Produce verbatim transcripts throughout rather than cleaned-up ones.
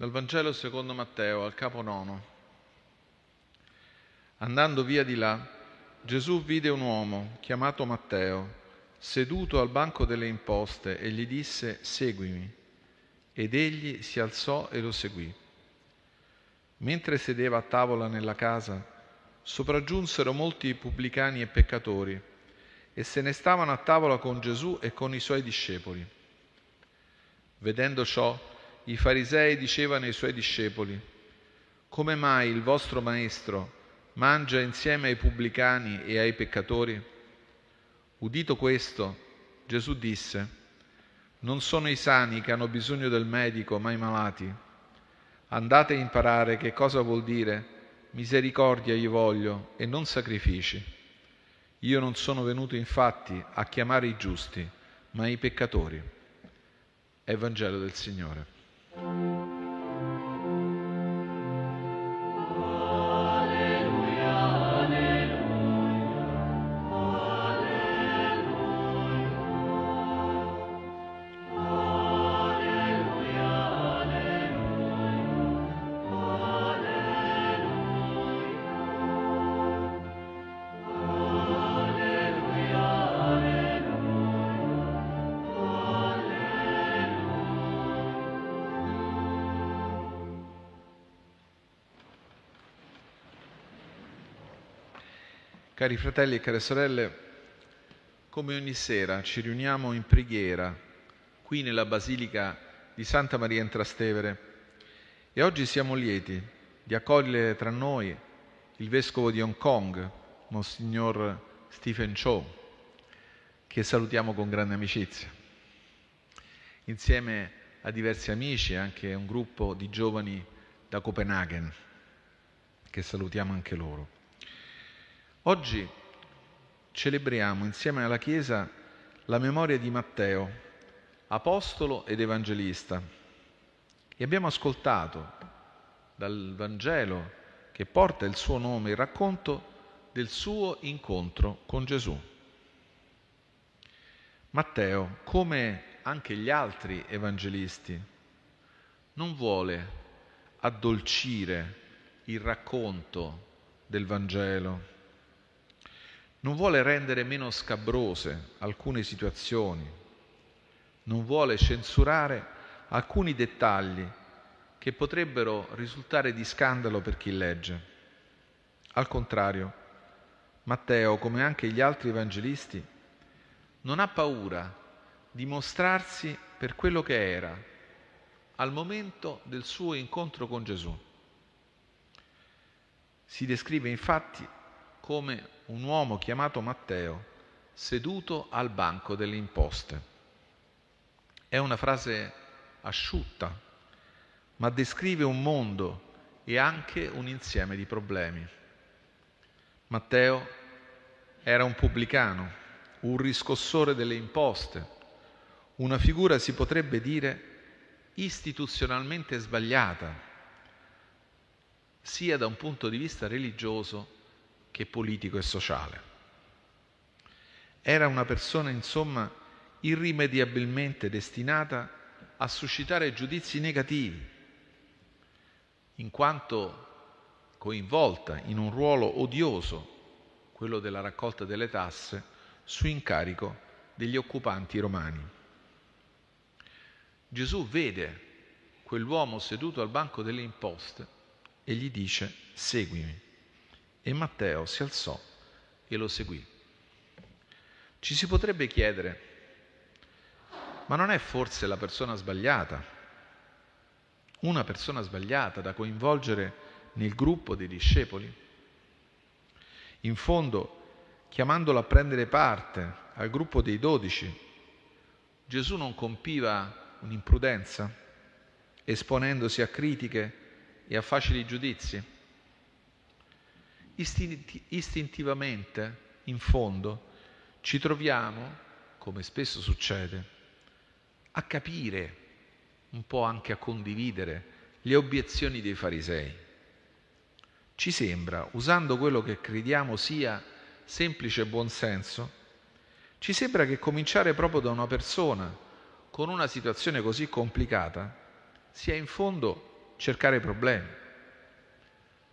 Dal Vangelo secondo Matteo, al capo nono. Andando via di là, Gesù vide un uomo, chiamato Matteo, seduto al banco delle imposte e gli disse: «Seguimi». Ed egli si alzò e lo seguì. Mentre sedeva a tavola nella casa, sopraggiunsero molti pubblicani e peccatori e se ne stavano a tavola con Gesù e con i suoi discepoli. Vedendo ciò, i farisei dicevano ai suoi discepoli: «Come mai il vostro maestro mangia insieme ai pubblicani e ai peccatori?» Udito questo, Gesù disse: «Non sono i sani che hanno bisogno del medico, ma i malati. Andate a imparare che cosa vuol dire misericordia io voglio e non sacrifici. Io non sono venuto infatti a chiamare i giusti, ma i peccatori». È il Vangelo del Signore. Cari fratelli e care sorelle, come ogni sera ci riuniamo in preghiera qui nella Basilica di Santa Maria in Trastevere e oggi siamo lieti di accogliere tra noi il Vescovo di Hong Kong, Monsignor Stephen Chow, che salutiamo con grande amicizia. Insieme a diversi amici e anche un gruppo di giovani da Copenaghen, che salutiamo anche loro. Oggi celebriamo insieme alla Chiesa la memoria di Matteo, apostolo ed evangelista. E abbiamo ascoltato dal Vangelo che porta il suo nome il racconto del suo incontro con Gesù. Matteo, come anche gli altri evangelisti, non vuole addolcire il racconto del Vangelo. Non vuole rendere meno scabrose alcune situazioni, non vuole censurare alcuni dettagli che potrebbero risultare di scandalo per chi legge. Al contrario, Matteo, come anche gli altri evangelisti, non ha paura di mostrarsi per quello che era al momento del suo incontro con Gesù. Si descrive infatti come un uomo chiamato Matteo, seduto al banco delle imposte. È una frase asciutta, ma descrive un mondo e anche un insieme di problemi. Matteo era un pubblicano, un riscossore delle imposte, una figura, si potrebbe dire, istituzionalmente sbagliata, sia da un punto di vista religioso che politico e sociale. Era una persona, insomma, irrimediabilmente destinata a suscitare giudizi negativi, in quanto coinvolta in un ruolo odioso, quello della raccolta delle tasse, su incarico degli occupanti romani. Gesù vede quell'uomo seduto al banco delle imposte e gli dice: «Seguimi». E Matteo si alzò e lo seguì. Ci si potrebbe chiedere: ma non è forse la persona sbagliata? Una persona sbagliata da coinvolgere nel gruppo dei discepoli? In fondo, chiamandolo a prendere parte al gruppo dei dodici, Gesù non compiva un'imprudenza, esponendosi a critiche e a facili giudizi? Istintivamente, in fondo, ci troviamo, come spesso succede, a capire, un po' anche a condividere, le obiezioni dei farisei. Ci sembra, usando quello che crediamo sia semplice buonsenso, ci sembra che cominciare proprio da una persona con una situazione così complicata sia in fondo cercare problemi.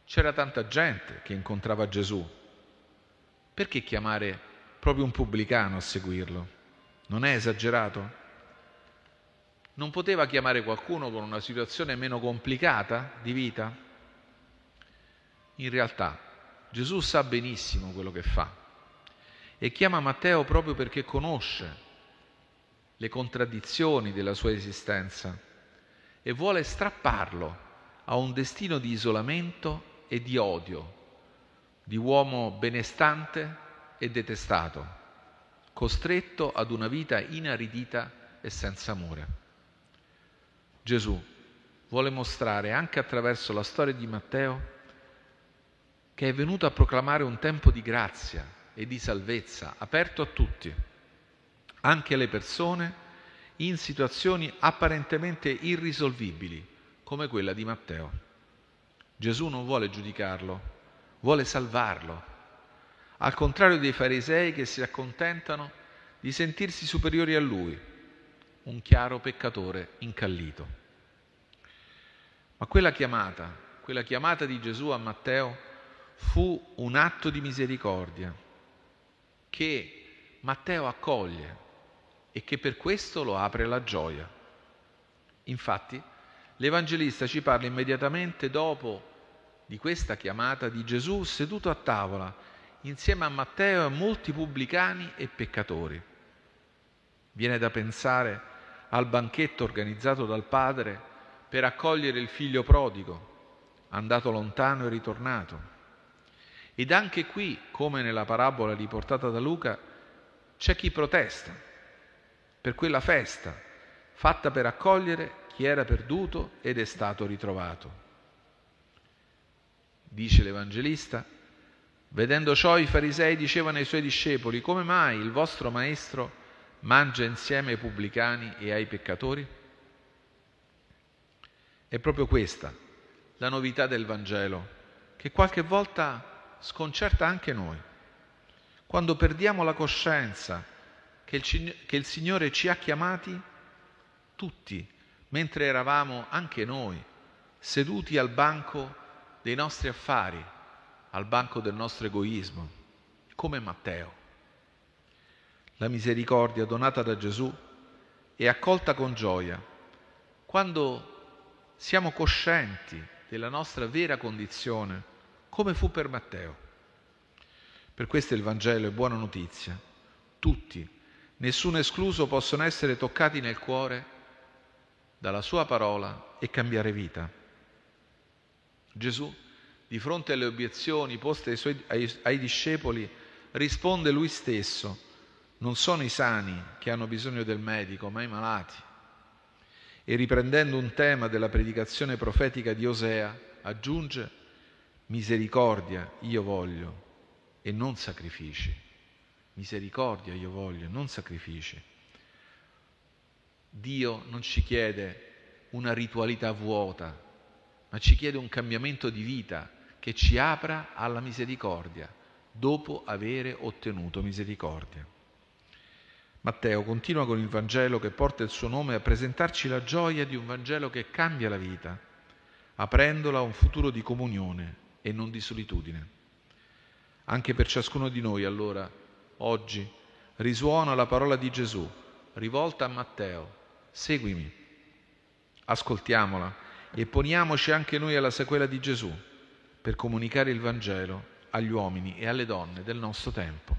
C'era tanta gente che incontrava Gesù. Perché chiamare proprio un pubblicano a seguirlo? Non è esagerato? Non poteva chiamare qualcuno con una situazione meno complicata di vita? In realtà, Gesù sa benissimo quello che fa e chiama Matteo proprio perché conosce le contraddizioni della sua esistenza e vuole strapparlo a un destino di isolamento e di odio, di uomo benestante e detestato, costretto ad una vita inaridita e senza amore. Gesù vuole mostrare anche attraverso la storia di Matteo che è venuto a proclamare un tempo di grazia e di salvezza aperto a tutti, anche alle persone in situazioni apparentemente irrisolvibili come quella di Matteo. Gesù non vuole giudicarlo, vuole salvarlo, al contrario dei farisei che si accontentano di sentirsi superiori a lui, un chiaro peccatore incallito. Ma quella chiamata, quella chiamata di Gesù a Matteo fu un atto di misericordia che Matteo accoglie e che per questo lo apre alla gioia. Infatti, l'Evangelista ci parla immediatamente dopo di questa chiamata di Gesù seduto a tavola insieme a Matteo e a molti pubblicani e peccatori. Viene da pensare al banchetto organizzato dal padre per accogliere il figlio prodigo, andato lontano e ritornato. Ed anche qui, come nella parabola riportata da Luca, c'è chi protesta per quella festa fatta per accogliere chi era perduto ed è stato ritrovato. Dice l'Evangelista: vedendo ciò i farisei dicevano ai suoi discepoli: come mai il vostro maestro mangia insieme ai pubblicani e ai peccatori? È proprio questa la novità del Vangelo, che qualche volta sconcerta anche noi, quando perdiamo la coscienza che il, che il Signore ci ha chiamati tutti, mentre eravamo anche noi seduti al banco dei nostri affari, al banco del nostro egoismo, come Matteo. La misericordia donata da Gesù è accolta con gioia quando siamo coscienti della nostra vera condizione, come fu per Matteo. Per questo il Vangelo è buona notizia. Tutti, nessuno escluso, possono essere toccati nel cuore dalla sua parola e cambiare vita. Gesù, di fronte alle obiezioni poste ai, suoi, ai, ai discepoli, risponde lui stesso: non sono i sani che hanno bisogno del medico, ma i malati. E riprendendo un tema della predicazione profetica di Osea, aggiunge: misericordia io voglio e non sacrifici. Misericordia io voglio e non sacrifici. Dio non ci chiede una ritualità vuota, ma ci chiede un cambiamento di vita che ci apra alla misericordia dopo avere ottenuto misericordia. Matteo continua con il Vangelo che porta il suo nome a presentarci la gioia di un Vangelo che cambia la vita, aprendola a un futuro di comunione e non di solitudine. Anche per ciascuno di noi, allora, oggi, risuona la parola di Gesù, rivolta a Matteo: seguimi. Ascoltiamola e poniamoci anche noi alla sequela di Gesù per comunicare il Vangelo agli uomini e alle donne del nostro tempo.